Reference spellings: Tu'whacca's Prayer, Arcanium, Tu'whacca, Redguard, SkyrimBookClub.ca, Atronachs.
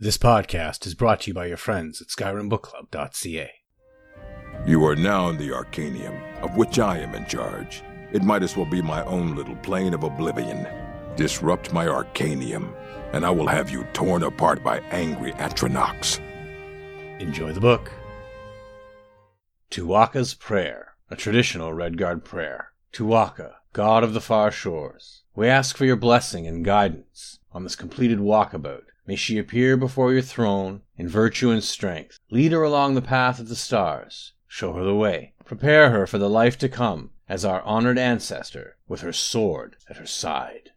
This podcast is brought to you by your friends at SkyrimBookClub.ca. You are now in the Arcanium, of which I am in charge. It might as well be my own little plane of oblivion. Disrupt my Arcanium, and I will have you torn apart by angry Atronachs. Enjoy the book. Tu'whacca's Prayer, a traditional Redguard prayer. Tu'whacca, God of the far shores, we ask for your blessing and guidance on this completed walkabout. May she appear before your throne in virtue and strength. Lead her along the path of the stars. Show her the way. Prepare her for the life to come as our honored ancestor with her sword at her side.